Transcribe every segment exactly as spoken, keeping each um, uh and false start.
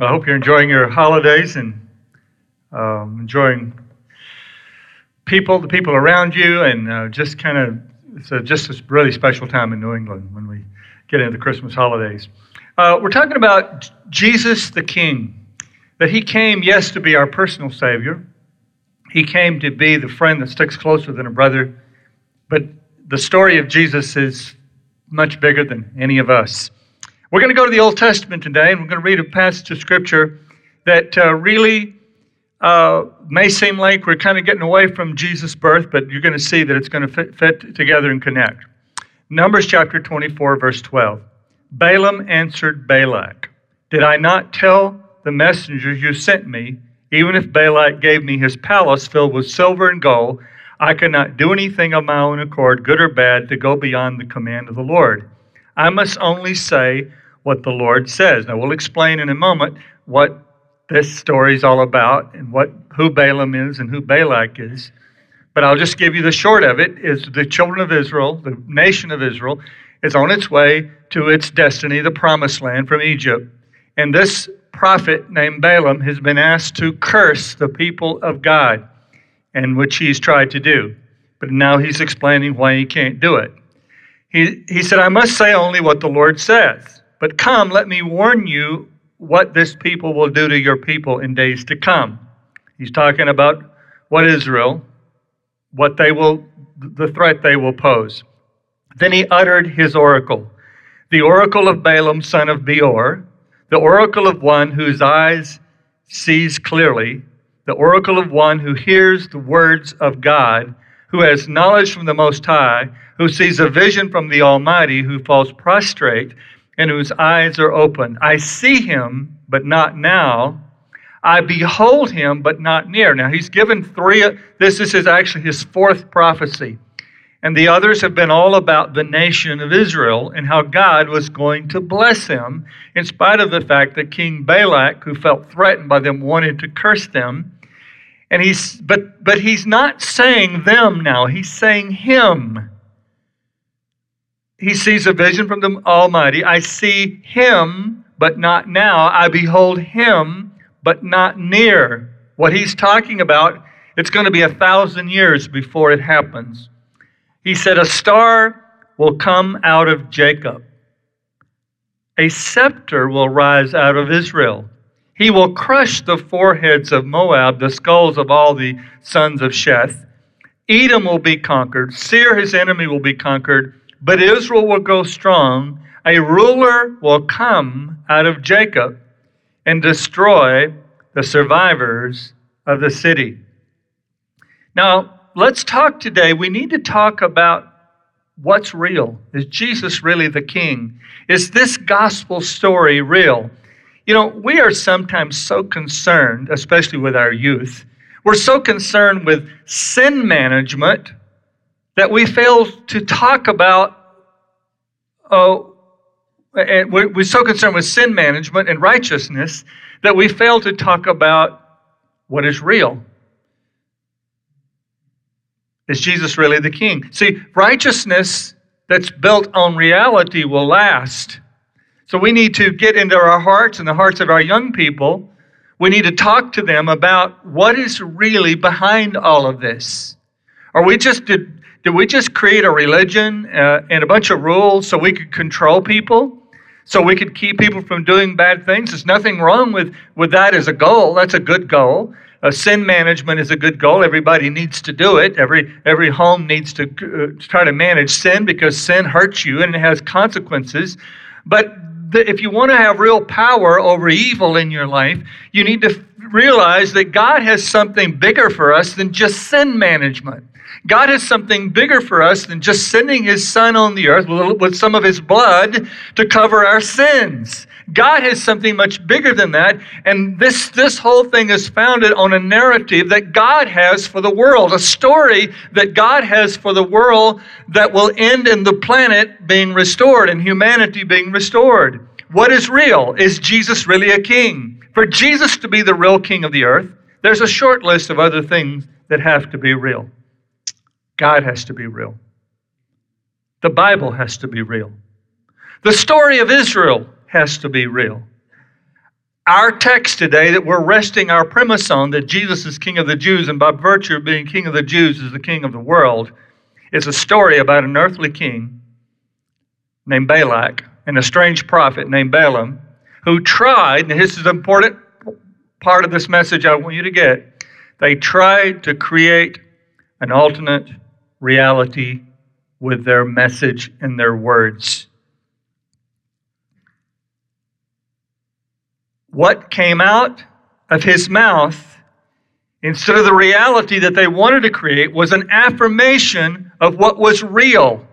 I hope you're enjoying your holidays and um, enjoying people, the people around you, and uh, just kind of, it's a, just a really special time in New England when we get into the Christmas holidays. Uh, we're talking about Jesus the King, that he came, yes, to be our personal Savior. He came to be the friend that sticks closer than a brother, but the story of Jesus is much bigger than any of us. We're going to go to the Old Testament today, and we're going to read a passage of Scripture that uh, really uh, may seem like we're kind of getting away from Jesus' birth, but you're going to see that it's going to fit, fit together and connect. Numbers chapter twenty-four, verse twelve. Balaam answered Balak, "Did I not tell the messengers you sent me? Even if Balak gave me his palace filled with silver and gold, I could not do anything of my own accord, good or bad, to go beyond the command of the Lord. I must only say what the Lord says." Now, we'll explain in a moment what this story is all about and what who Balaam is and who Balak is. But I'll just give you the short of it, is the children of Israel, the nation of Israel, is on its way to its destiny, the promised land from Egypt. And this prophet named Balaam has been asked to curse the people of God, and which he's tried to do. But now he's explaining why he can't do it. He, he said, "I must say only what the Lord says, but come, let me warn you what this people will do to your people in days to come." He's talking about what Israel, what they will, the threat they will pose. Then he uttered his oracle, the oracle of Balaam, son of Peor, the oracle of one whose eyes sees clearly, the oracle of one who hears the words of God, who has knowledge from the Most High, who sees a vision from the Almighty, who falls prostrate, and whose eyes are opened. I see him, but not now. I behold him, but not near. Now, he's given three. This is his, actually his fourth prophecy. And the others have been all about the nation of Israel and how God was going to bless them, in spite of the fact that King Balak, who felt threatened by them, wanted to curse them. And he's, but but he's not saying them now. He's saying him. He sees a vision from the Almighty. I see him, but not now. I behold him, but not near. What he's talking about, it's going to be a thousand years before it happens. He said, "A star will come out of Jacob. A scepter will rise out of Israel. He will crush the foreheads of Moab, the skulls of all the sons of Sheth. Edom will be conquered. Seir, his enemy, will be conquered. But Israel will grow strong. A ruler will come out of Jacob and destroy the survivors of the city." Now, let's talk today. We need to talk about what's real. Is Jesus really the King? Is this gospel story real? You know, we are sometimes so concerned, especially with our youth, we're so concerned with sin management that we fail to talk about, oh, and we're, we're so concerned with sin management and righteousness that we fail to talk about what is real. Is Jesus really the King? See, righteousness that's built on reality will last. So we need to get into our hearts and the hearts of our young people. We need to talk to them about what is really behind all of this. Are we just, did, did we just create a religion uh, and a bunch of rules so we could control people, so we could keep people from doing bad things? There's nothing wrong with, with that as a goal. That's a good goal. Uh, sin management is a good goal. Everybody needs to do it. Every every home needs to uh, try to manage sin, because sin hurts you and it has consequences. But if you want to have real power over evil in your life, you need to realize that God has something bigger for us than just sin management. God has something bigger for us than just sending his son on the earth with some of his blood to cover our sins. God has something much bigger than that, and this, this whole thing is founded on a narrative that God has for the world, a story that God has for the world that will end in the planet being restored and humanity being restored. What is real? Is Jesus really a king? For Jesus to be the real king of the earth, there's a short list of other things that have to be real. God has to be real. The Bible has to be real. The story of Israel has to be real. our text today that we're resting our premise on, that Jesus is King of the Jews, and by virtue of being King of the Jews is the King of the world, is a story about an earthly king named Balak and a strange prophet named Balaam who tried, and this is an important part of this message I want you to get, they tried to create an alternate reality with their message and their words. What came out of his mouth, instead of the reality that they wanted to create, was an affirmation of what was real,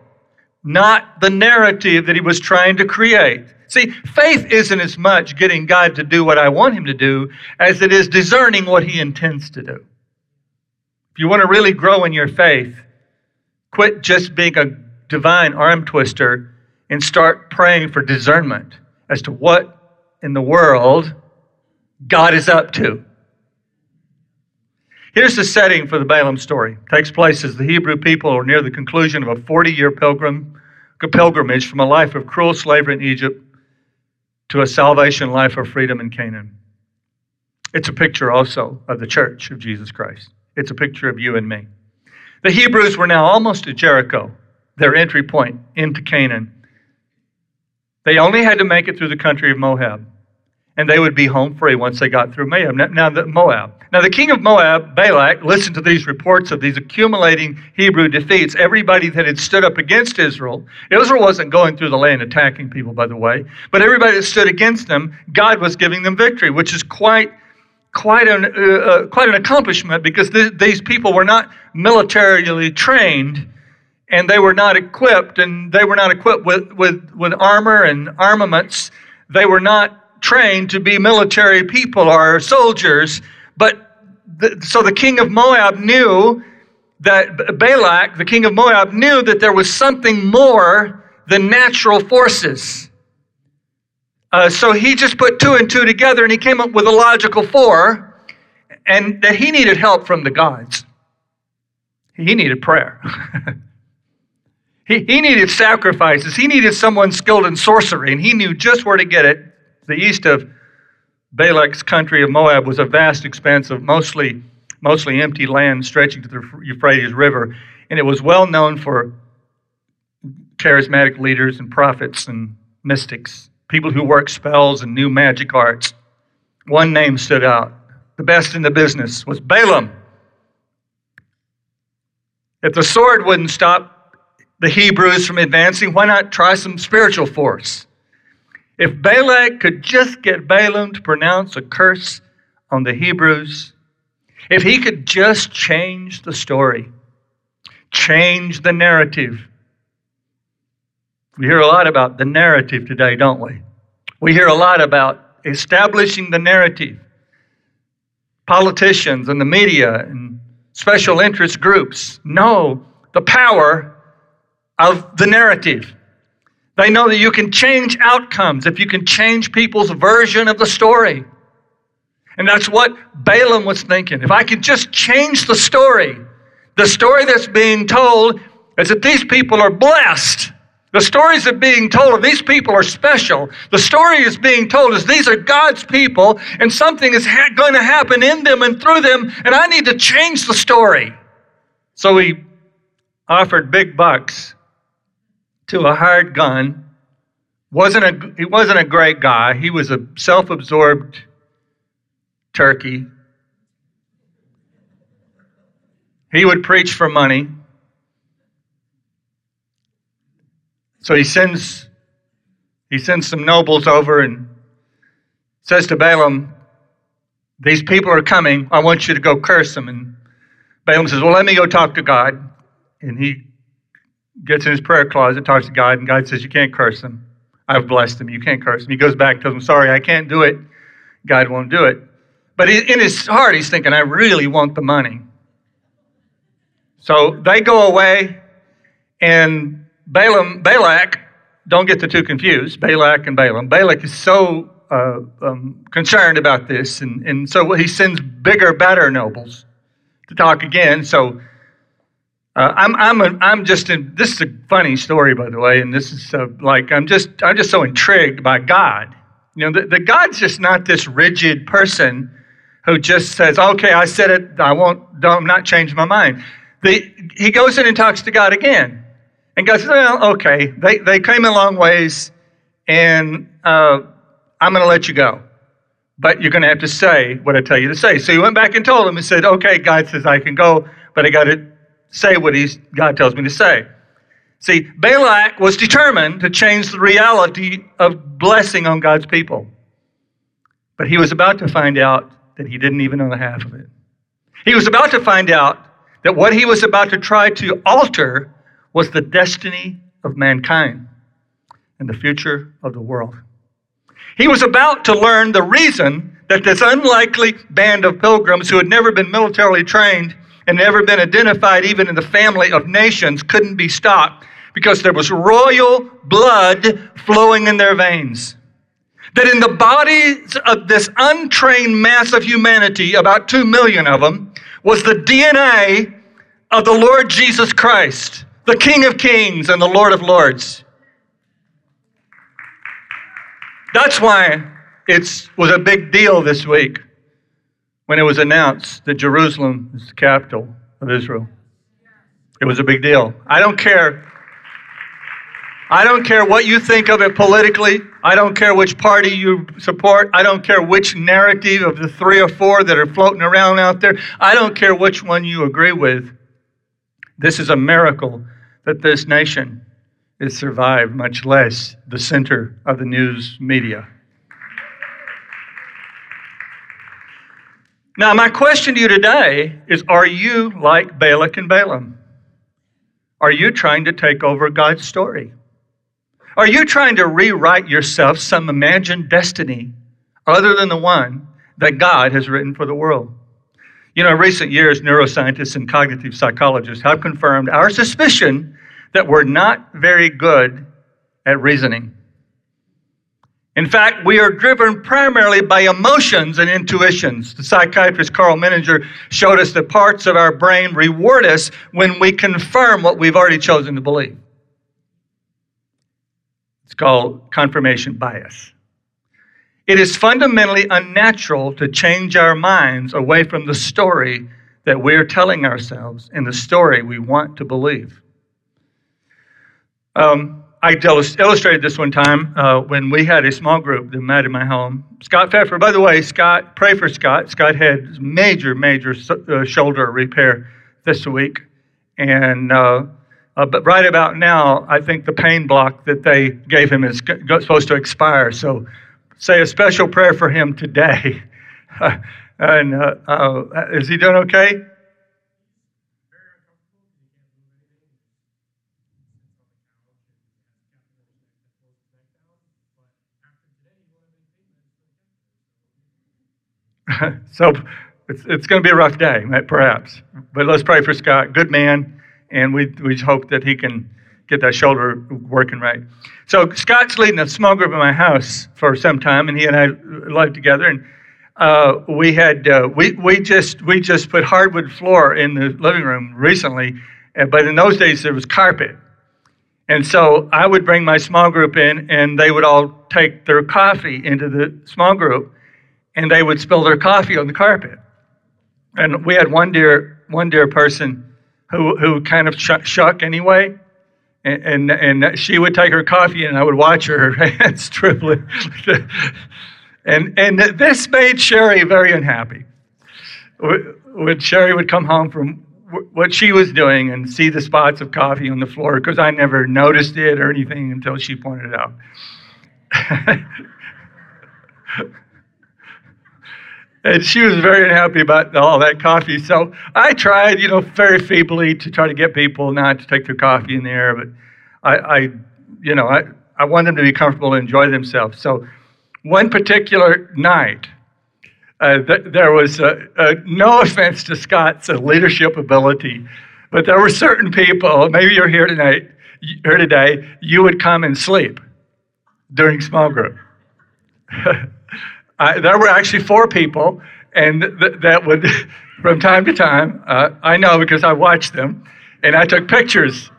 not the narrative that he was trying to create. See, faith isn't as much getting God to do what I want him to do as it is discerning what he intends to do. If you want to really grow in your faith, quit just being a divine arm twister and start praying for discernment as to what in the world God is up to. Here's the setting for the Balaam story. It takes place as the Hebrew people are near the conclusion of a forty-year pilgrim, pilgrimage from a life of cruel slavery in Egypt to a salvation life of freedom in Canaan. It's a picture also of the church of Jesus Christ. It's a picture of you and me. The Hebrews were now almost at Jericho, their entry point into Canaan. They only had to make it through the country of Moab, and they would be home free once they got through Moab. Now, the Moab. Now, the king of Moab, Balak, listened to these reports of these accumulating Hebrew defeats. Everybody that had stood up against Israel, Israel wasn't going through the land attacking people, by the way, but everybody that stood against them, God was giving them victory, which is quite Quite an uh, quite an accomplishment, because th- these people were not militarily trained, and they were not equipped, and they were not equipped with, with, with armor and armaments. They were not trained to be military people or soldiers. But the, so the king of Moab knew that Balak, the king of Moab, knew that there was something more than natural forces. Uh, so he just put two and two together, and he came up with a logical four, and that he needed help from the gods. He needed prayer. he, he needed sacrifices. He needed someone skilled in sorcery, and he knew just where to get it. The east of Balak's country of Moab was a vast expanse of mostly, mostly empty land stretching to the Euphrates River, and it was well known for charismatic leaders and prophets and mystics. People who worked spells and new magic arts. One name stood out. The best in the business was Balaam. If the sword wouldn't stop the Hebrews from advancing, why not try some spiritual force? If Balak could just get Balaam to pronounce a curse on the Hebrews, if he could just change the story, change the narrative. We hear a lot about the narrative today, don't we? We hear a lot about establishing the narrative. Politicians and the media and special interest groups know the power of the narrative. They know that you can change outcomes if you can change people's version of the story. And that's what Balaam was thinking. If I could just change the story, the story that's being told is that these people are blessed. The stories that are being told of these people are special. The story is being told is these are God's people, and something is ha- going to happen in them and through them, and I need to change the story. So he offered big bucks to a hired gun. Wasn't a, he wasn't a great guy. He was a self-absorbed turkey. He would preach for money. So he sends he sends some nobles over and says to Balaam, these people are coming. I want you to go curse them. And Balaam says, well, let me go talk to God. And he gets in his prayer closet, talks to God, and God says, you can't curse them. I've blessed them. You can't curse them. He goes back, tells them, sorry, I can't do it. God won't do it. But in his heart, he's thinking, I really want the money. So they go away, and Balaam, Balak, don't get the two confused, Balak and Balaam. Balak is so uh, um, concerned about this, and, and so he sends bigger, better nobles to talk again. So uh, I'm I'm a, I'm just in. This is a funny story, by the way, and this is uh, like I'm just I'm just so intrigued by God You know, the, the God's just not this rigid person who just says, okay, I said it, I won't, don't not change my mind. The, he goes in and talks to God again. And God says, well, okay, they, they came a long ways, and uh, I'm going to let you go. But you're going to have to say what I tell you to say. So he went back and told him and said, okay, God says I can go, but I got to say what he's, God tells me to say. See, Balak was determined to change the reality of blessing on God's people. But he was about to find out that he didn't even know the half of it. He was about to find out that what he was about to try to alter was the destiny of mankind and the future of the world. He was about to learn the reason that this unlikely band of pilgrims who had never been militarily trained and never been identified even in the family of nations couldn't be stopped because there was royal blood flowing in their veins. That in the bodies of this untrained mass of humanity, about two million of them, was the D N A of the Lord Jesus Christ, the King of Kings and the Lord of Lords. That's why it was a big deal this week when it was announced that Jerusalem is the capital of Israel. It was a big deal. I don't care. I don't care what you think of it politically. I don't care which party you support. I don't care which narrative of the three or four that are floating around out there. I don't care which one you agree with. This is a miracle that this nation it survived, much less the center of the news media. Now, my question to you today is, are you like Balak and Balaam? Are you trying to take over God's story? Are you trying to rewrite yourself some imagined destiny other than the one that God has written for the world? You know, in recent years, neuroscientists and cognitive psychologists have confirmed our suspicion that we're not very good at reasoning. In fact, we are driven primarily by emotions and intuitions. The psychiatrist Carl Menninger showed us that parts of our brain reward us when we confirm what we've already chosen to believe. It's called confirmation bias. It is fundamentally unnatural to change our minds away from the story that we're telling ourselves and the story we want to believe. Um, I illustrated this one time uh, when we had a small group that met in my home. Scott Pfeffer, by the way, Scott, pray for Scott. Scott had major, major uh, shoulder repair this week. And uh, uh, but right about now, I think the pain block that they gave him is supposed to expire. So say a special prayer for him today. uh, and uh, uh, is he doing okay? So it's, it's going to be a rough day, perhaps. But let's pray for Scott. Good man. And we, we hope that he can get that shoulder working right. So Scott's leading a small group in my house for some time, and he and I lived together. And uh, we had uh, we we just we just put hardwood floor in the living room recently. But in those days, there was carpet. And so I would bring my small group in, and they would all take their coffee into the small group. And they would spill their coffee on the carpet. And we had one dear, one dear person who who kind of sh- shuck anyway. And, and and she would take her coffee, and I would watch her, her hands dribbling. and and this made Sherry very unhappy. When Sherry would come home from what she was doing and see the spots of coffee on the floor, because I never noticed it or anything until she pointed it out. And she was very unhappy about all that coffee. So I tried, you know, very feebly to try to get people not to take their coffee in the air. But I, I you know, I, I want them to be comfortable and enjoy themselves. So one particular night, uh, th- there was, a, a, no offense to Scott's leadership ability, but there were certain people, maybe you're here tonight, here today, you would come and sleep during small group. I, there were actually four people, and th- that would, from time to time, uh, I know because I watched them, and I took pictures.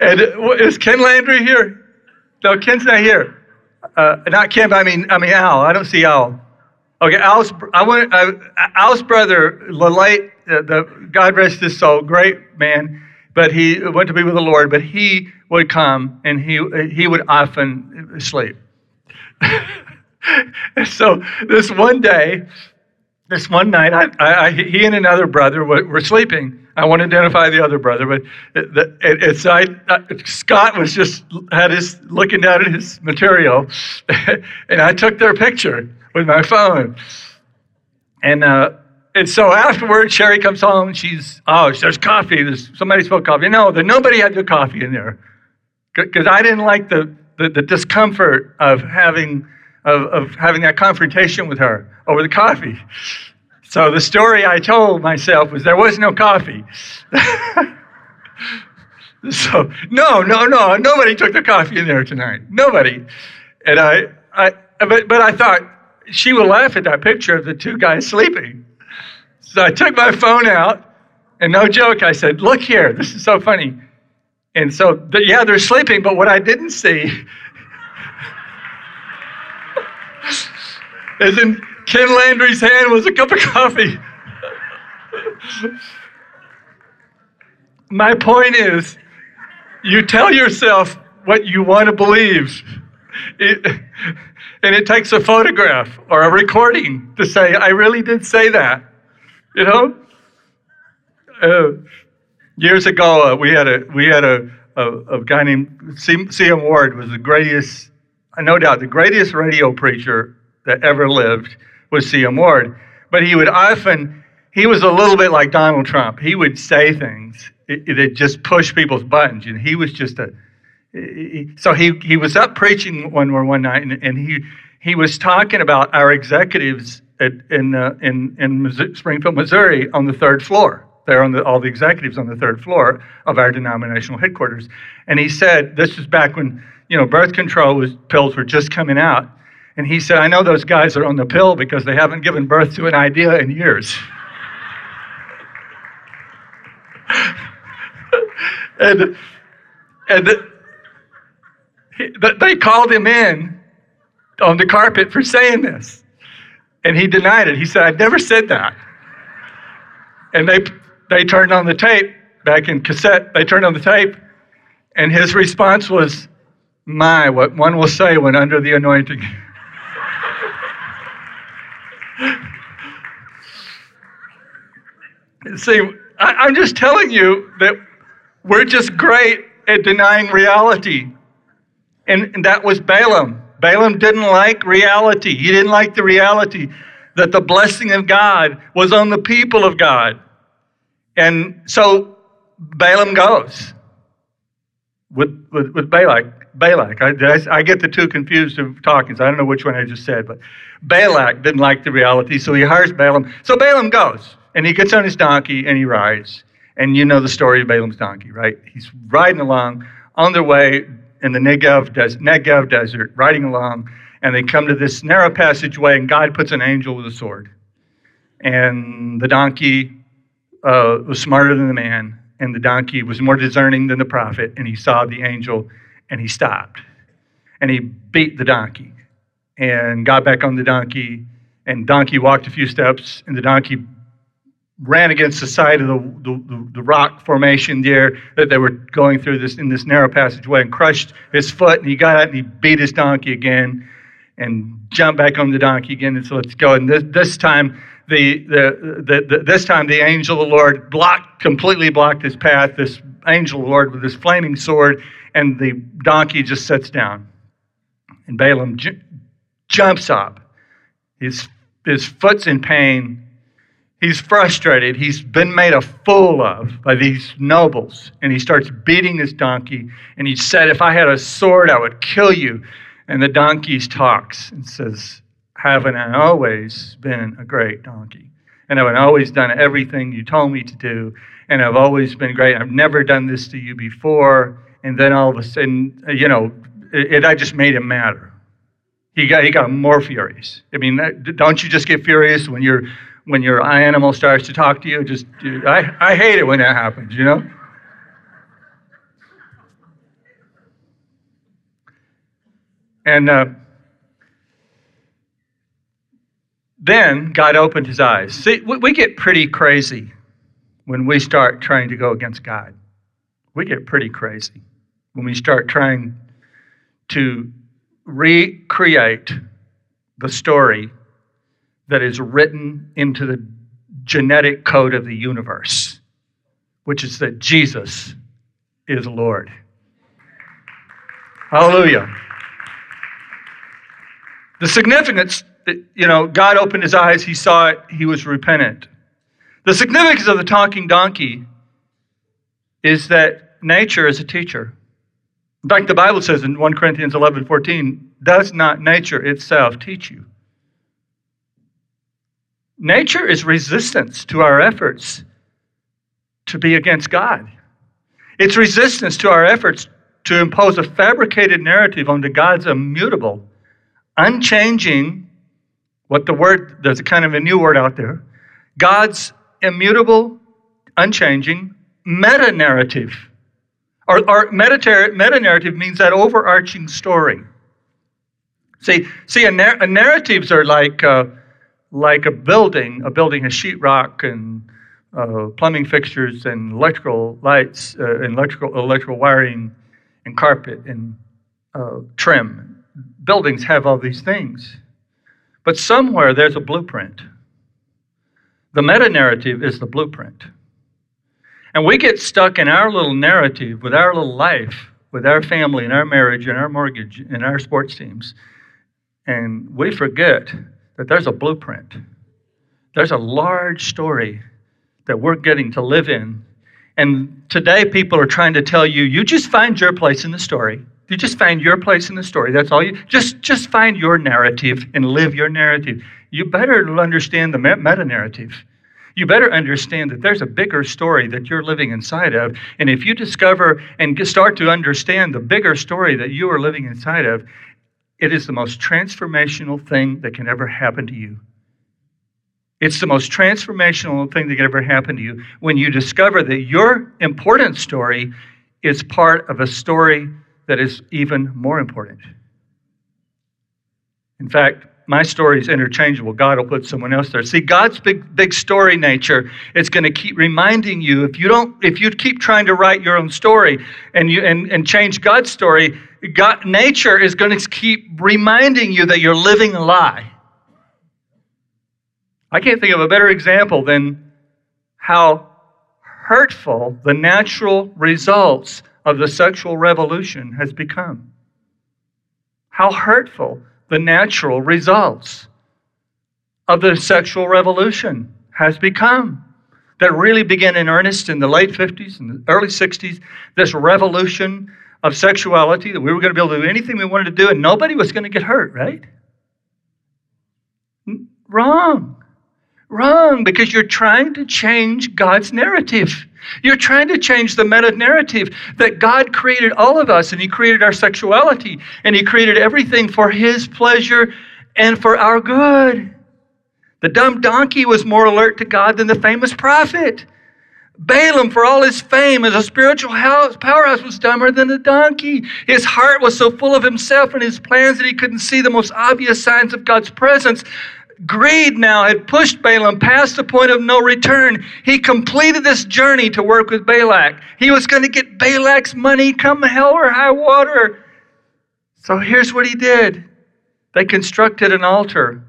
And is Ken Landry here? No, Ken's not here. Uh, not Ken, but I mean, I mean Al. I don't see Al. Okay, Al's. I want uh, Al's brother, Lelight. Uh, the God rest his soul, great man. But he went to be with the Lord. But he would come, and he he would often sleep. And so this one day, this one night, I, I, I, he and another brother were, were sleeping. I won't identify the other brother, but the, it, it's I, I, Scott was just had his looking down at his material, and I took their picture with my phone. And uh, and so afterwards, Sherry comes home. And she's oh, there's coffee. There's somebody spilled coffee. No, there, nobody had their coffee in there, because I didn't like the, the the discomfort of having. Of, of having that confrontation with her over the coffee. So the story I told myself was there was no coffee. So no, no, no, nobody took the coffee in there tonight. Nobody. And I, I, but but I thought she would laugh at that picture of the two guys sleeping. So I took my phone out, and no joke, I said, "Look here, this is so funny." And so the, yeah, they're sleeping. But what I didn't see. As in Ken Landry's hand was a cup of coffee. My point is, you tell yourself what you want to believe. It, and it takes a photograph or a recording to say, I really did say that. You know? Uh, years ago, uh, we had a we had a, a, a guy named C M Ward was the greatest, no doubt, the greatest radio preacher that ever lived was C M Ward. But he would often, he was a little bit like Donald Trump. He would say things that just pushed people's buttons. And he was just a, he, so he he was up preaching one one night, and, and he he was talking about our executives at, in uh, in in Missouri, Springfield, Missouri, on the third floor. There on the, all the executives on the third floor of our denominational headquarters. And he said, this was back when, you know, birth control was, pills were just coming out. And he said, I know those guys are on the pill because they haven't given birth to an idea in years. and and the, he, they called him in on the carpet for saying this. And he denied it. He said, I never said that. And they they turned on the tape, back in cassette, they turned on the tape. And his response was, my, what one will say when under the anointing. See, I, I'm just telling you that we're just great at denying reality. And, and that was Balaam. Balaam didn't like reality. He didn't like the reality that the blessing of God was on the people of God. And so Balaam goes with, with, with Balak. Balak. I, I, I get the two confused of talking, so I don't know which one I just said, but Balak didn't like the reality, so he hires Balaam. So Balaam goes, and he gets on his donkey, and he rides. And you know the story of Balaam's donkey, right? He's riding along on their way in the Negev, des- Negev desert, riding along, and they come to this narrow passageway, and God puts an angel with a sword. And the donkey uh, was smarter than the man, and the donkey was more discerning than the prophet, and he saw the angel. And he stopped, and he beat the donkey, and got back on the donkey, and donkey walked a few steps, and the donkey ran against the side of the, the, the rock formation there that they were going through this in this narrow passageway, and crushed his foot, and he got out, and he beat his donkey again, and jumped back on the donkey again, and so let's go. And this, this time, the, the, the, the this time the angel of the Lord blocked, completely blocked his path. This angel of the Lord with this flaming sword. And the donkey just sits down. And Balaam j- jumps up. His, his foot's in pain. He's frustrated. He's been made a fool of by these nobles. And he starts beating his donkey. And he said, if I had a sword, I would kill you. And the donkey talks and says, haven't I always been a great donkey? And I've always done everything you told me to do. And I've always been great. I've never done this to you before. And then all of a sudden, you know, it, it I just made him madder. He got he got more furious. I mean, that, don't you just get furious when your when your animal starts to talk to you? Just I I hate it when that happens. You know. And uh, then God opened his eyes. See, we, we get pretty crazy when we start trying to go against God. We get pretty crazy when we start trying to recreate the story that is written into the genetic code of the universe, which is that Jesus is Lord. Hallelujah. The significance, you know, God opened his eyes, he saw it, he was repentant. The significance of the talking donkey is that nature is a teacher. In fact, the Bible says in First Corinthians eleven fourteen, does not nature itself teach you? Nature is resistance to our efforts to be against God. It's resistance to our efforts to impose a fabricated narrative onto God's immutable, unchanging, what the word, there's a kind of a new word out there, God's immutable, unchanging meta-narrative. Or, or meta-narrative means that overarching story. See, see, a nar- a narratives are like uh, like a building. A building has sheetrock and uh, plumbing fixtures and electrical lights uh, and electrical electrical wiring and carpet and uh, trim. Buildings have all these things, but somewhere there's a blueprint. The meta-narrative is the blueprint. And we get stuck in our little narrative with our little life, with our family and our marriage and our mortgage and our sports teams. And we forget that there's a blueprint. There's a large story that we're getting to live in. And today people are trying to tell you, you just find your place in the story. You just find your place in the story. That's all you, just, just find your narrative and live your narrative. You better understand the meta-narrative. You better understand that there's a bigger story that you're living inside of. And if you discover and start to understand the bigger story that you are living inside of, it is the most transformational thing that can ever happen to you. It's the most transformational thing that can ever happen to you when you discover that your important story is part of a story that is even more important. In fact, my story is interchangeable. God will put someone else there. See, God's big, big story nature, it's going to keep reminding you, if you don't, if you keep trying to write your own story and you and, and change God's story, God, nature is going to keep reminding you that you're living a lie. I can't think of a better example than how hurtful the natural results of the sexual revolution has become. How hurtful the natural results of the sexual revolution has become. That really began in earnest in the late fifties and the early sixties, this revolution of sexuality, that we were going to be able to do anything we wanted to do and nobody was going to get hurt, right? Wrong. Wrong, because you're trying to change God's narrative. You're trying to change the meta-narrative that God created all of us, and he created our sexuality, and he created everything for his pleasure and for our good. The dumb donkey was more alert to God than the famous prophet. Balaam, for all his fame as a spiritual house, powerhouse, was dumber than a donkey. His heart was so full of himself and his plans that he couldn't see the most obvious signs of God's presence. Greed now had pushed Balaam past the point of no return. He completed this journey to work with Balak. He was going to get Balak's money come hell or high water. So here's what he did. They constructed an altar,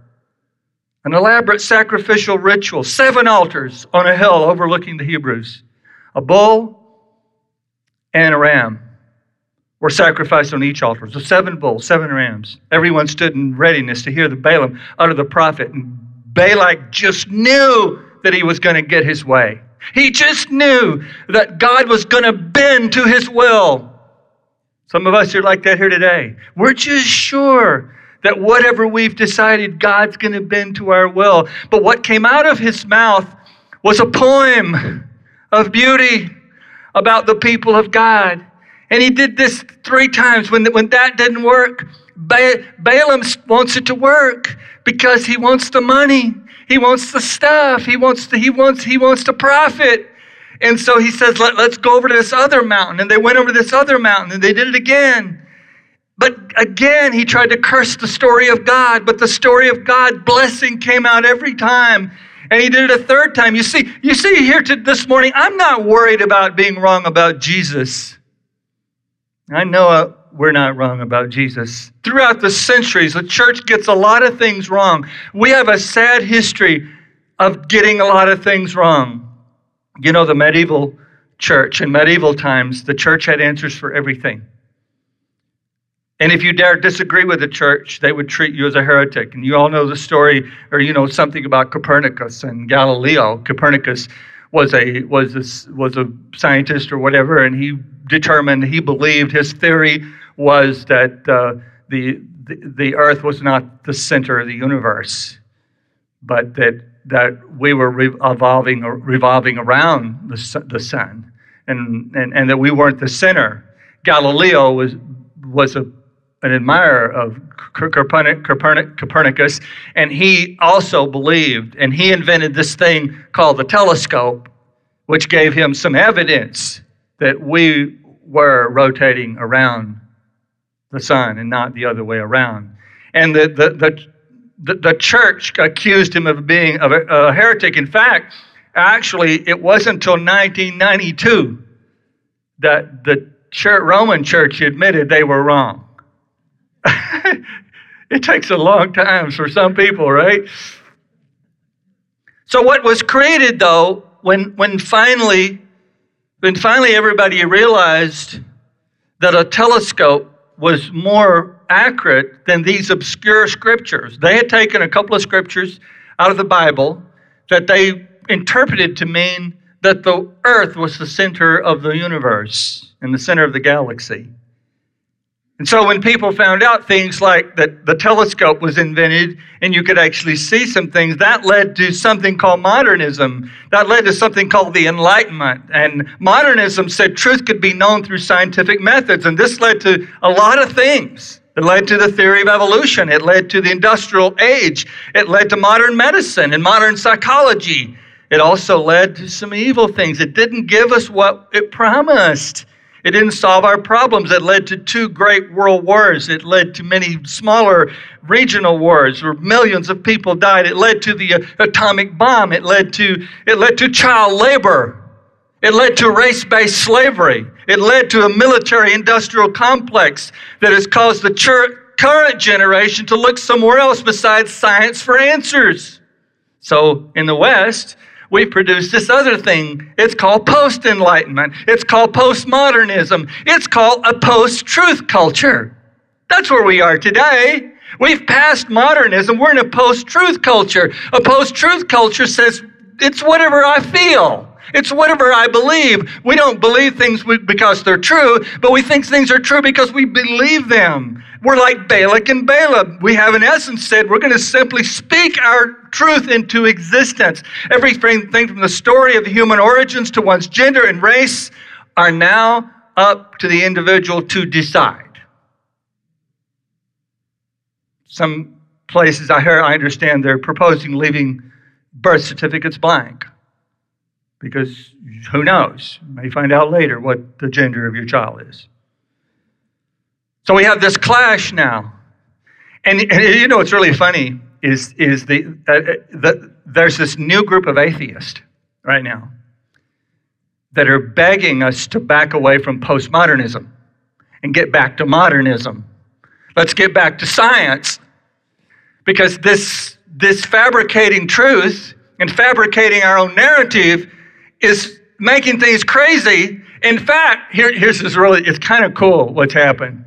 an elaborate sacrificial ritual, seven altars on a hill overlooking the Hebrews. A bull and a ram were sacrificed on each altar. So seven bulls, seven rams. Everyone stood in readiness to hear the Balaam utter the prophet. And Balak just knew that he was going to get his way. He just knew that God was going to bend to his will. Some of us are like that here today. We're just sure that whatever we've decided, God's going to bend to our will. But what came out of his mouth was a poem of beauty about the people of God. And he did this three times. When, when that didn't work, ba- Balaam wants it to work because he wants the money. He wants the stuff. He wants the, he wants, he wants the profit. And so he says, Let, let's go over to this other mountain. And they went over to this other mountain and they did it again. But again, he tried to curse the story of God, but the story of God blessing came out every time. And he did it a third time. You see, you see here to this morning, I'm not worried about being wrong about Jesus. I know uh, we're not wrong about Jesus. Throughout the centuries, the church gets a lot of things wrong. We have a sad history of getting a lot of things wrong. You know, the medieval church, in medieval times, the church had answers for everything. And if you dare disagree with the church, they would treat you as a heretic. And you all know the story, or you know something about Copernicus and Galileo. Copernicus was a was a, was a scientist or whatever, and he determined, he believed, his theory was that uh, the, the the Earth was not the center of the universe, but that that we were re- evolving or revolving around the sun, the sun, and and and that we weren't the center. Galileo was was a an admirer of Copernicus, and he also believed, and he invented this thing called the telescope, which gave him some evidence that we were rotating around the sun and not the other way around. And the the the, the church accused him of being a, a heretic. In fact, actually, it wasn't until nineteen ninety-two that the church, Roman church admitted they were wrong. It takes a long time for some people, right? So what was created, though, when when finally, when finally everybody realized that a telescope was more accurate than these obscure scriptures. They had taken a couple of scriptures out of the Bible that they interpreted to mean that the earth was the center of the universe and the center of the galaxy. And so when people found out things like that the telescope was invented and you could actually see some things, that led to something called modernism. That led to something called the Enlightenment. And modernism said truth could be known through scientific methods. And this led to a lot of things. It led to the theory of evolution. It led to the industrial age. It led to modern medicine and modern psychology. It also led to some evil things. It didn't give us what it promised. It didn't solve our problems. It led to two great world wars. It led to many smaller regional wars where millions of people died. It led to the atomic bomb. It led to, it led to child labor. It led to race-based slavery. It led to a military-industrial complex that has caused the church, current generation to look somewhere else besides science for answers. So in the West, we produce this other thing. It's called post-enlightenment. It's called postmodernism. It's called a post-truth culture. That's where we are today. We've passed modernism. We're in a post-truth culture. A post-truth culture says, it's whatever I feel. It's whatever I believe. We don't believe things because they're true, but we think things are true because we believe them. We're like Balak and Balaam. We have, in essence, said we're going to simply speak our truth into existence. Everything from the story of human origins to one's gender and race are now up to the individual to decide. Some places I hear, I understand they're proposing leaving birth certificates blank because who knows? You may find out later what the gender of your child is. So we have this clash now, and, and you know what's really funny is is the, uh, the there's this new group of atheists right now that are begging us to back away from postmodernism and get back to modernism. Let's get back to science, because this this fabricating truth and fabricating our own narrative is making things crazy. In fact, here, here's this really, it's kind of cool what's happened.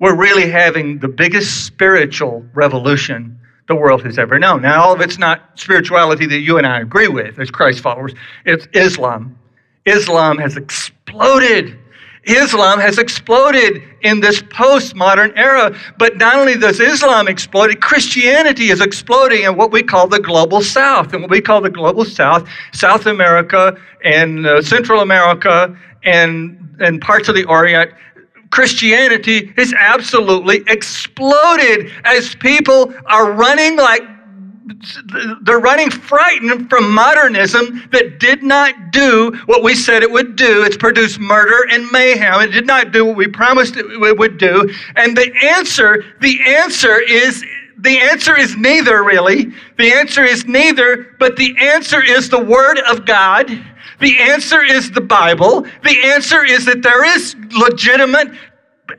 We're really having the biggest spiritual revolution the world has ever known. Now, all of it's not spirituality that you and I agree with as Christ followers. It's Islam. Islam has exploded. Islam has exploded in this postmodern era. But not only does Islam explode, Christianity is exploding in what we call the global South. And what we call the global South, South America and uh, Central America and, and parts of the Orient, Christianity has absolutely exploded as people are running like they're running frightened from modernism that did not do what we said it would do. It's produced murder and mayhem. It did not do what we promised it would do. And the answer, the answer is, the answer is neither, really. The answer is neither, but the answer is the Word of God. The answer is the Bible. The answer is that there is legitimate,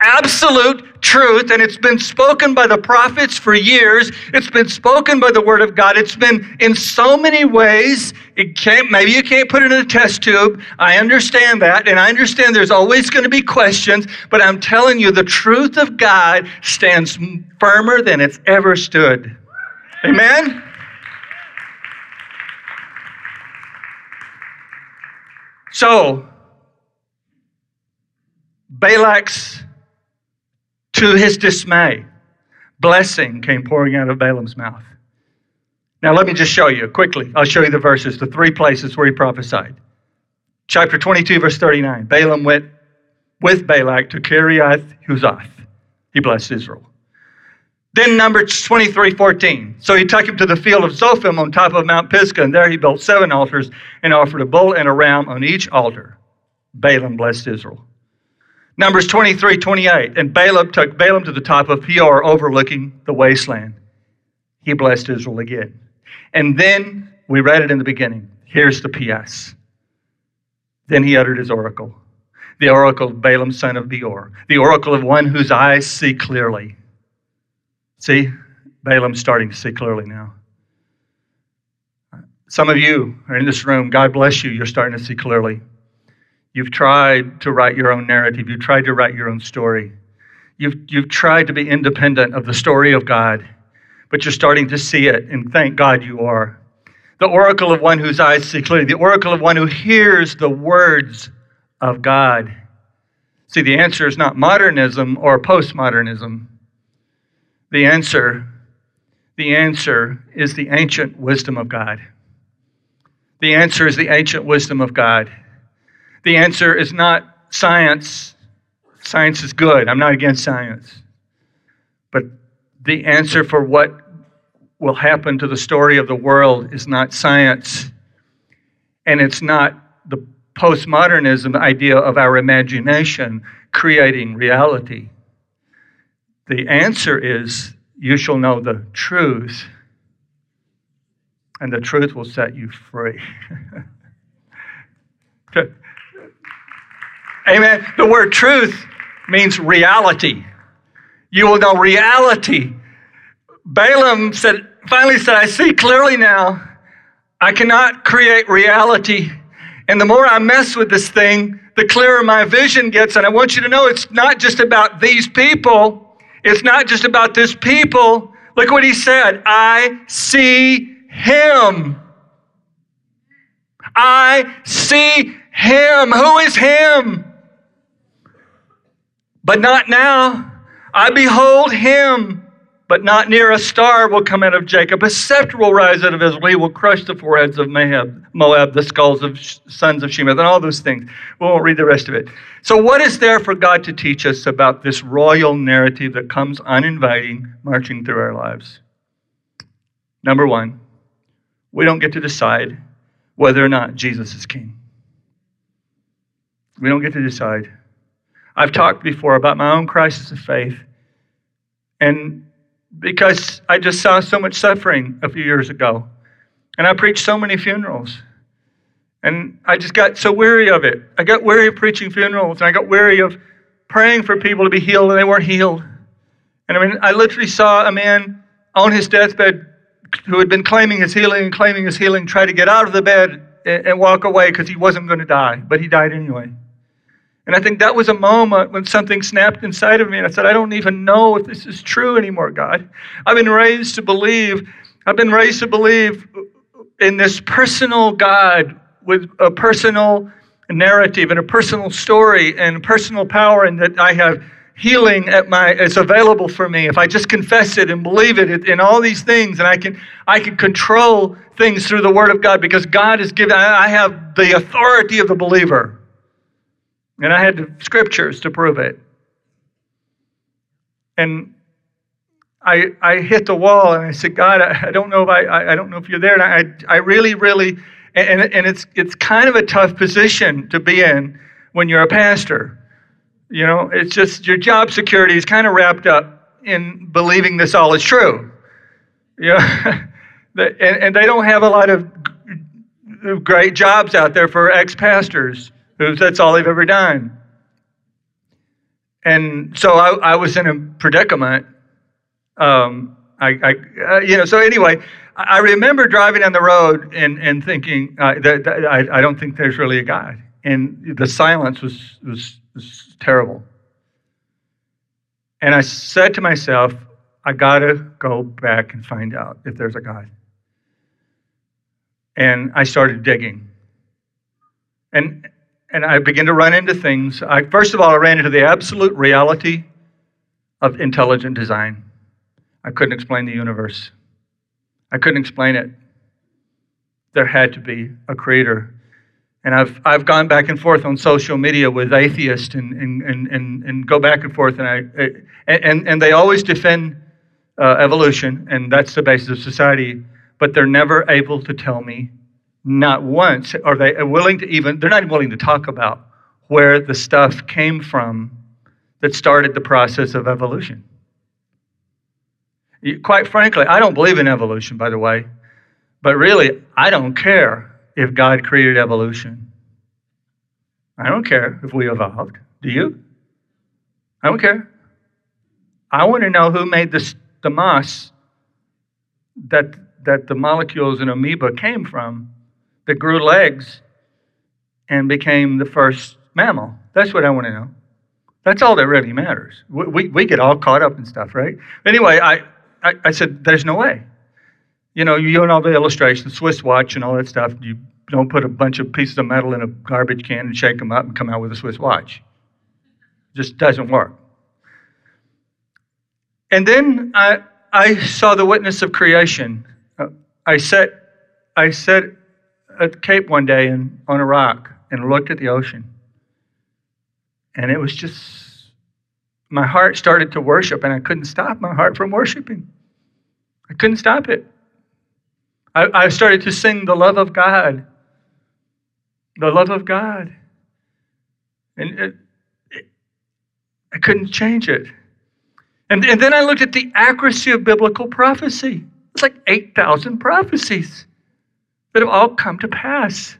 absolute truth, and it's been spoken by the prophets for years. It's been spoken by the Word of God. It's been in so many ways. It can't, maybe you can't put it in a test tube. I understand that, and I understand there's always going to be questions, but I'm telling you, the truth of God stands firmer than it's ever stood. Amen? So, Balak's, to his dismay, blessing came pouring out of Balaam's mouth. Now let me just show you quickly. I'll show you the verses, the three places where he prophesied. Chapter twenty-two, verse thirty-nine. Balaam went with Balak to Kiriath Huzoth. He blessed Israel. Then Numbers twenty-three, fourteen. So he took him to the field of Zophim on top of Mount Pisgah, and there he built seven altars and offered a bull and a ram on each altar. Balaam blessed Israel. Numbers twenty-three, twenty-eight, and Balaam took Balaam to the top of Peor, overlooking the wasteland. He blessed Israel again. And then, we read it in the beginning, here's the P S. Then he uttered his oracle, the oracle of Balaam, son of Peor, the oracle of one whose eyes see clearly. See, Balaam's starting to see clearly now. Some of you are in this room, God bless you, you're starting to see clearly. You've tried to write your own narrative. You've tried to write your own story. You've, you've tried to be independent of the story of God, but you're starting to see it, and thank God you are. The oracle of one whose eyes see clearly, the oracle of one who hears the words of God. See, the answer is not modernism or postmodernism. The answer, the answer is the ancient wisdom of God. The answer is the ancient wisdom of God. The answer is not science. Science is good. I'm not against science. But the answer for what will happen to the story of the world is not science. And it's not the postmodernism idea of our imagination creating reality. The answer is, you shall know the truth, and the truth will set you free. Amen. The word truth means reality. You will know reality. Balaam said, finally said, I see clearly now. I cannot create reality. And the more I mess with this thing, the clearer my vision gets. And I want you to know it's not just about these people. It's not just about this people. Look what he said. I see him. I see him. Who is him? But not now. I behold him, but not near. A star will come out of Jacob. A scepter will rise out of Israel. He will crush the foreheads of Moab, the skulls of sons of Shemeth, and all those things. We won't read the rest of it. So what is there for God to teach us about this royal narrative that comes uninviting, marching through our lives? Number one, we don't get to decide whether or not Jesus is king. We don't get to decide. I've talked before about my own crisis of faith, and because I just saw so much suffering a few years ago, and I preached so many funerals, and I just got so weary of it. I got weary of preaching funerals, and I got weary of praying for people to be healed, and they weren't healed. And I mean, I literally saw a man on his deathbed who had been claiming his healing and claiming his healing try to get out of the bed and, and walk away because he wasn't going to die, but he died anyway. And I think that was a moment when something snapped inside of me, and I said, I don't even know if this is true anymore, God. I've been raised to believe, I've been raised to believe in this personal God with a personal narrative and a personal story and personal power, and that I have healing at my, is available for me if I just confess it and believe it, it and all these things, and I can I can control things through the Word of God because God has given, I have the authority of the believer. And I had the scriptures to prove it. And I, I hit the wall and I said, God, I, I don't know if I, I don't know if you're there. And I I really, really, and and it's it's kind of a tough position to be in when you're a pastor. You know, it's just your job security is kind of wrapped up in believing this all is true. You know? and, and they don't have a lot of great jobs out there for ex-pastors. That's all they've ever done. And so I, I was in a predicament. Um, I, I uh, you know, so anyway, I remember driving on the road and, and thinking, uh, that, that, I, I don't think there's really a God. And the silence was, was, was terrible. And I said to myself, I gotta go back and find out if there's a God. And I started digging. And and I began to run into things. I, first of all, I ran into the absolute reality of intelligent design. I couldn't explain the universe. I couldn't explain it. There had to be a creator. And I've I've gone back and forth on social media with atheists and and and and, and go back and forth, and I and and they always defend uh, evolution, and that's the basis of society. But they're never able to tell me, not once, are they willing to even, they're not even willing to talk about where the stuff came from that started the process of evolution. Quite frankly, I don't believe in evolution, by the way, but really, I don't care if God created evolution. I don't care if we evolved. Do you? I don't care. I want to know who made this, the moss that... that the molecules in amoeba came from that grew legs and became the first mammal. That's what I want to know. That's all that really matters. We we, we get all caught up in stuff, right? Anyway, I, I, I said, there's no way. You know, you and all the illustrations, Swiss watch and all that stuff, you don't put a bunch of pieces of metal in a garbage can and shake them up and come out with a Swiss watch. It just doesn't work. And then I I saw the witness of creation. I sat, I sat at the Cape one day and, on a rock and looked at the ocean. And it was just, my heart started to worship, and I couldn't stop my heart from worshiping. I couldn't stop it. I, I started to sing the love of God. The love of God. And it, it, I couldn't change it. And, and then I looked at the accuracy of biblical prophecy. It's like eight thousand prophecies that have all come to pass.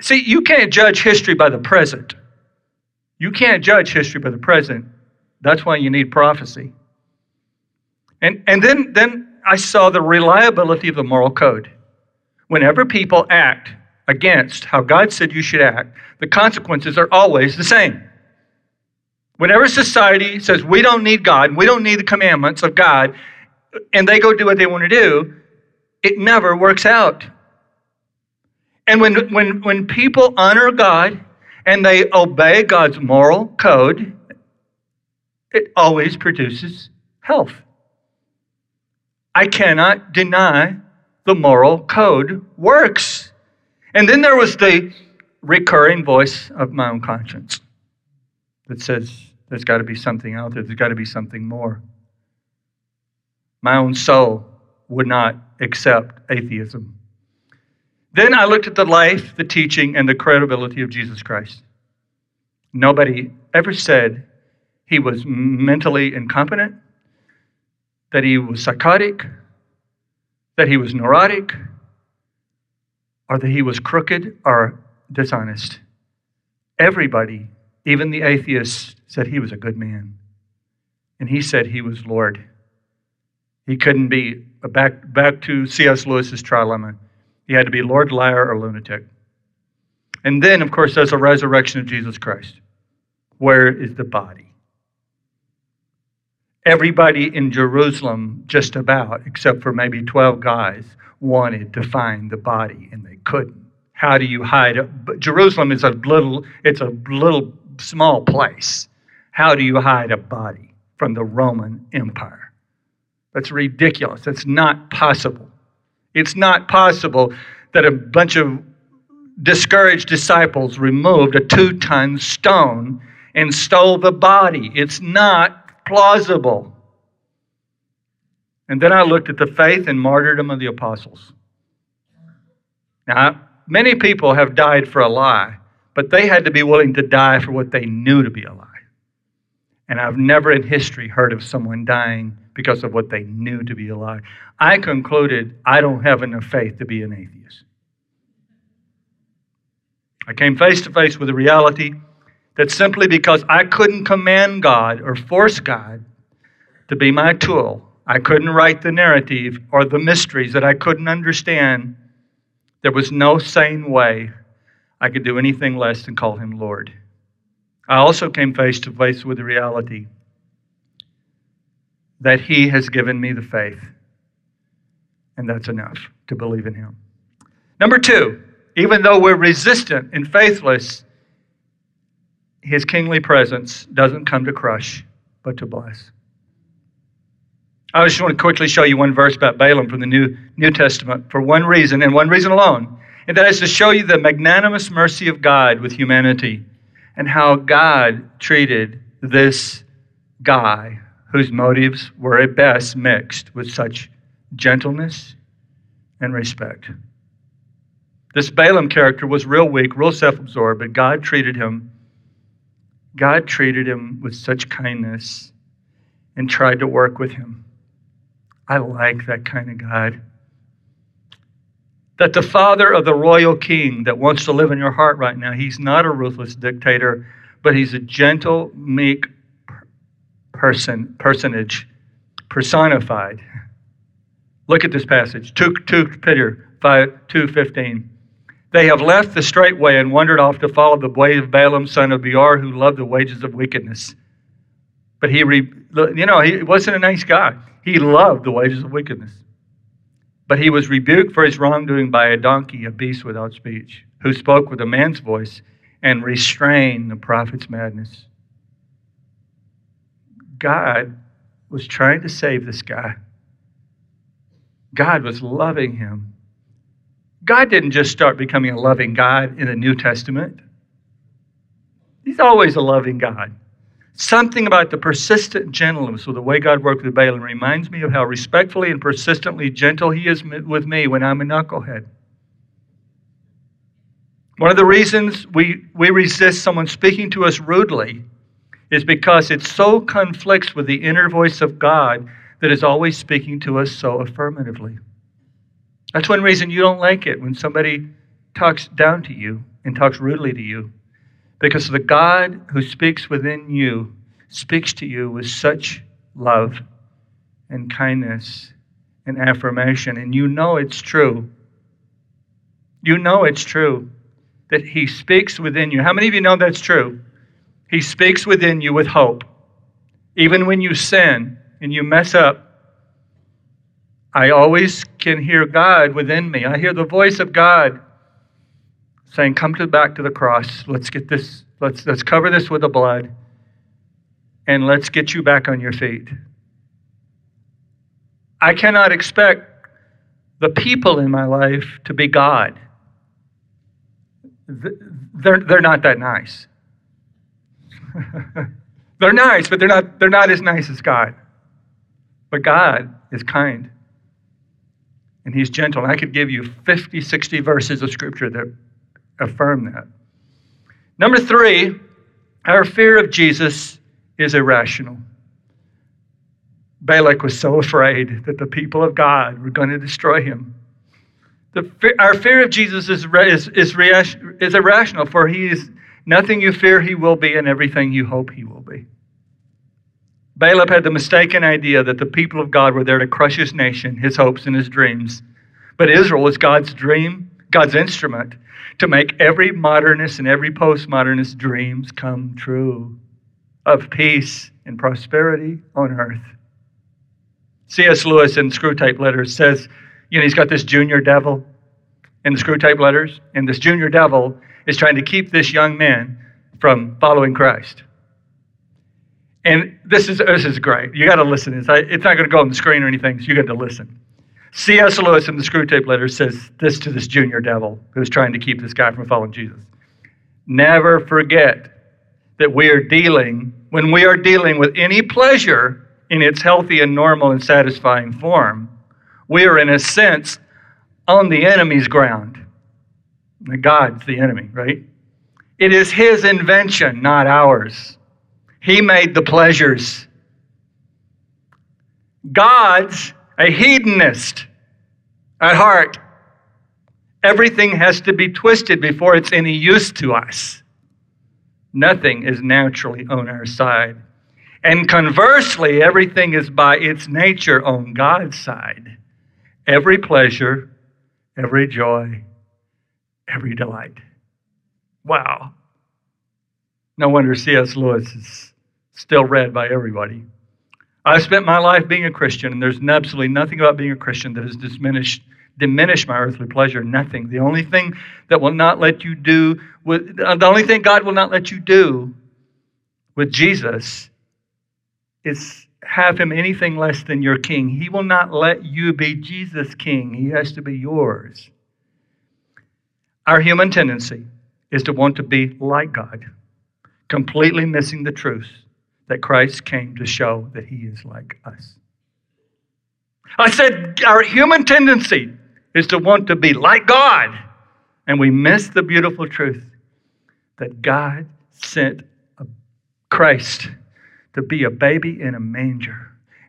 See, you can't judge history by the present. You can't judge history by the present. That's why you need prophecy. And and then, then I saw the reliability of the moral code. Whenever people act against how God said you should act, the consequences are always the same. Whenever society says we don't need God, we don't need the commandments of God, and they go do what they want to do, it never works out. And when when when people honor God and they obey God's moral code, it always produces health. I cannot deny the moral code works. And then there was the recurring voice of my own conscience that says, there's got to be something out there. There's got to be something more. My own soul would not accept atheism. Then I looked at the life, the teaching, and the credibility of Jesus Christ. Nobody ever said he was mentally incompetent, that he was psychotic, that he was neurotic, or that he was crooked or dishonest. Everybody, even the atheist, said he was a good man. And he said he was Lord. He couldn't be, back, back to C S. Lewis's trilemma, he had to be Lord, liar, or lunatic. And then, of course, there's a resurrection of Jesus Christ. Where is the body? Everybody in Jerusalem, just about, except for maybe twelve guys, wanted to find the body, and they couldn't. How do you hide it? But Jerusalem is a little, it's a little small place. How do you hide a body from the Roman Empire? That's ridiculous. That's not possible. It's not possible that a bunch of discouraged disciples removed a two-ton stone and stole the body. It's not plausible. And then I looked at the faith and martyrdom of the apostles. Now, many people have died for a lie, but they had to be willing to die for what they knew to be a lie. And I've never in history heard of someone dying because of what they knew to be a lie. I concluded I don't have enough faith to be an atheist. I came face to face with the reality that simply because I couldn't command God or force God to be my tool, I couldn't write the narrative or the mysteries that I couldn't understand, there was no sane way I could do anything less than call him Lord. I also came face to face with the reality that he has given me the faith, and that's enough to believe in him. Number two, even though we're resistant and faithless, his kingly presence doesn't come to crush, but to bless. I just want to quickly show you one verse about Balaam from the New, New Testament for one reason and one reason alone, and that is to show you the magnanimous mercy of God with humanity, and how God treated this guy whose motives were at best mixed with such gentleness and respect. This Balaam character was real weak, real self-absorbed, but God treated him, God treated him with such kindness and tried to work with him. I like that kind of God. That the father of the royal king that wants to live in your heart right now, he's not a ruthless dictator, but he's a gentle, meek person, personage, personified. Look at this passage, two Peter two fifteen. They have left the straight way and wandered off to follow the way of Balaam, son of Peor, who loved the wages of wickedness. But he, re, you know, he wasn't a nice guy. He loved the wages of wickedness. But he was rebuked for his wrongdoing by a donkey, a beast without speech, who spoke with a man's voice and restrained the prophet's madness. God was trying to save this guy. God was loving him. God didn't just start becoming a loving God in the New Testament. He's always a loving God. Something about the persistent gentleness or the way God worked with Balaam reminds me of how respectfully and persistently gentle he is with me when I'm a knucklehead. One of the reasons we, we resist someone speaking to us rudely is because it so conflicts with the inner voice of God that is always speaking to us so affirmatively. That's one reason you don't like it when somebody talks down to you and talks rudely to you. Because the God who speaks within you speaks to you with such love and kindness and affirmation. And you know it's true. You know it's true that he speaks within you. How many of you know that's true? He speaks within you with hope. Even when you sin and you mess up, I always can hear God within me. I hear the voice of God saying, come to back to the cross. Let's get this, let's let's cover this with the blood, and let's get you back on your feet. I cannot expect the people in my life to be God. They're, they're not that nice. They're nice, but they're not they're not as nice as God. But God is kind. And he's gentle. And I could give you fifty, sixty verses of scripture that affirm that. Number three, our fear of Jesus is irrational. Balak was so afraid that the people of God were going to destroy him. The, our fear of Jesus is, is, is, is irrational, for he is nothing you fear he will be and everything you hope he will be. Balaam had the mistaken idea that the people of God were there to crush his nation, his hopes, and his dreams. But Israel was God's dream, God's instrument, to make every modernist and every postmodernist dreams come true of peace and prosperity on earth. C S Lewis in Screwtape Letters says, you know, he's got this junior devil in the Screwtape Letters, and this junior devil is trying to keep this young man from following Christ. And this is this is great. You got to listen. It's not going to go on the screen or anything, so you got to listen. C S Lewis in the Screwtape Letters says this to this junior devil who's trying to keep this guy from following Jesus. Never forget that we are dealing, when we are dealing with any pleasure in its healthy and normal and satisfying form, we are in a sense on the enemy's ground. God's the enemy, right? It is his invention, not ours. He made the pleasures. God's a hedonist at heart. Everything has to be twisted before it's any use to us. Nothing is naturally on our side. And conversely, everything is by its nature on God's side. Every pleasure, every joy, every delight. Wow. No wonder C S Lewis is still read by everybody. I've spent my life being a Christian, and there's absolutely nothing about being a Christian that has diminished diminished my earthly pleasure. Nothing. The only thing that will not let you do, with, the only thing God will not let you do with Jesus is have him anything less than your king. He will not let you be Jesus' king. He has to be yours. Our human tendency is to want to be like God, completely missing the truth that Christ came to show that he is like us. I said our human tendency is to want to be like God, and we miss the beautiful truth that God sent Christ to be a baby in a manger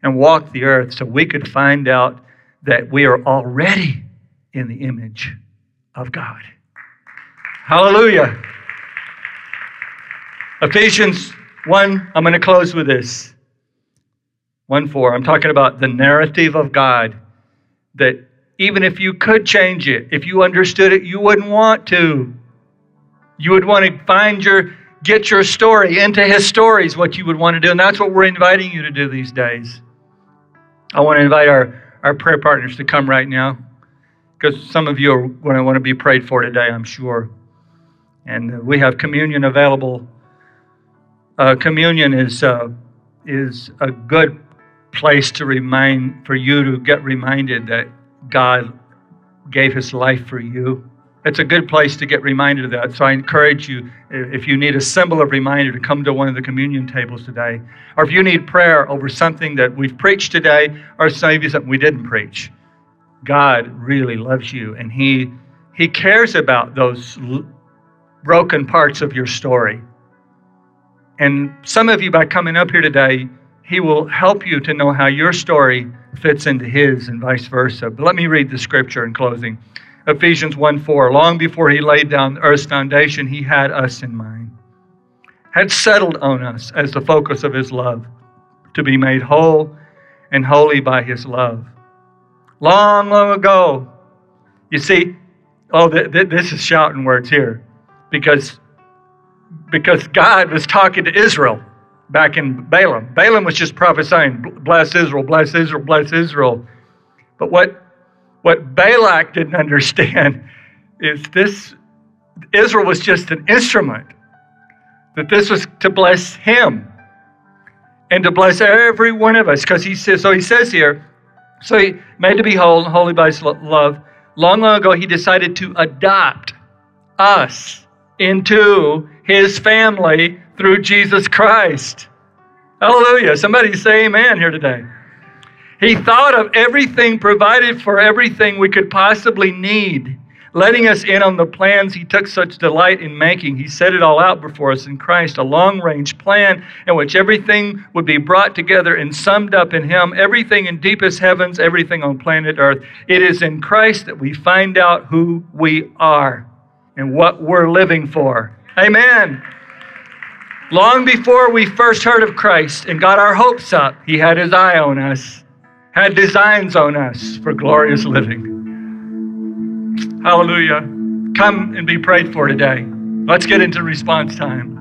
and walk the earth so we could find out that we are already in the image of God. Hallelujah. Ephesians one, I'm going to close with this. one four, I'm talking about the narrative of God that even if you could change it, if you understood it, you wouldn't want to. You would want to find your, get your story into his story is what you would want to do. And that's what we're inviting you to do these days. I want to invite our, our prayer partners to come right now, because some of you are going to want to be prayed for today, I'm sure. And we have communion available. Uh, communion is uh, is a good place to remind, for you to get reminded that God gave his life for you. It's a good place to get reminded of that. So I encourage you, if you need a symbol of reminder, to come to one of the communion tables today. Or if you need prayer over something that we've preached today, or maybe something we didn't preach. God really loves you, and he he cares about those l- broken parts of your story. And some of you, by coming up here today, he will help you to know how your story fits into his and vice versa. But let me read the scripture in closing. Ephesians one four, long before he laid down earth's foundation, he had us in mind, had settled on us as the focus of his love, to be made whole and holy by his love. Long, long ago. You see, oh, th- th- this is shouting words here, because, because God was talking to Israel back in Balaam. Balaam was just prophesying, bless Israel, bless Israel, bless Israel. But what, what Balak didn't understand is this: Israel was just an instrument, that this was to bless him and to bless every one of us. Because he says, so he says here, so he made to be whole and holy by his love. Long, long ago, he decided to adopt us into his family through Jesus Christ. Hallelujah. Somebody say amen here today. He thought of everything, provided for everything we could possibly need, letting us in on the plans he took such delight in making. He set it all out before us in Christ, a long-range plan in which everything would be brought together and summed up in him, everything in deepest heavens, everything on planet Earth. It is in Christ that we find out who we are and what we're living for. Amen. Long before we first heard of Christ and got our hopes up, he had his eye on us, had designs on us for glorious living. Hallelujah. Come and be prayed for today. Let's get into response time.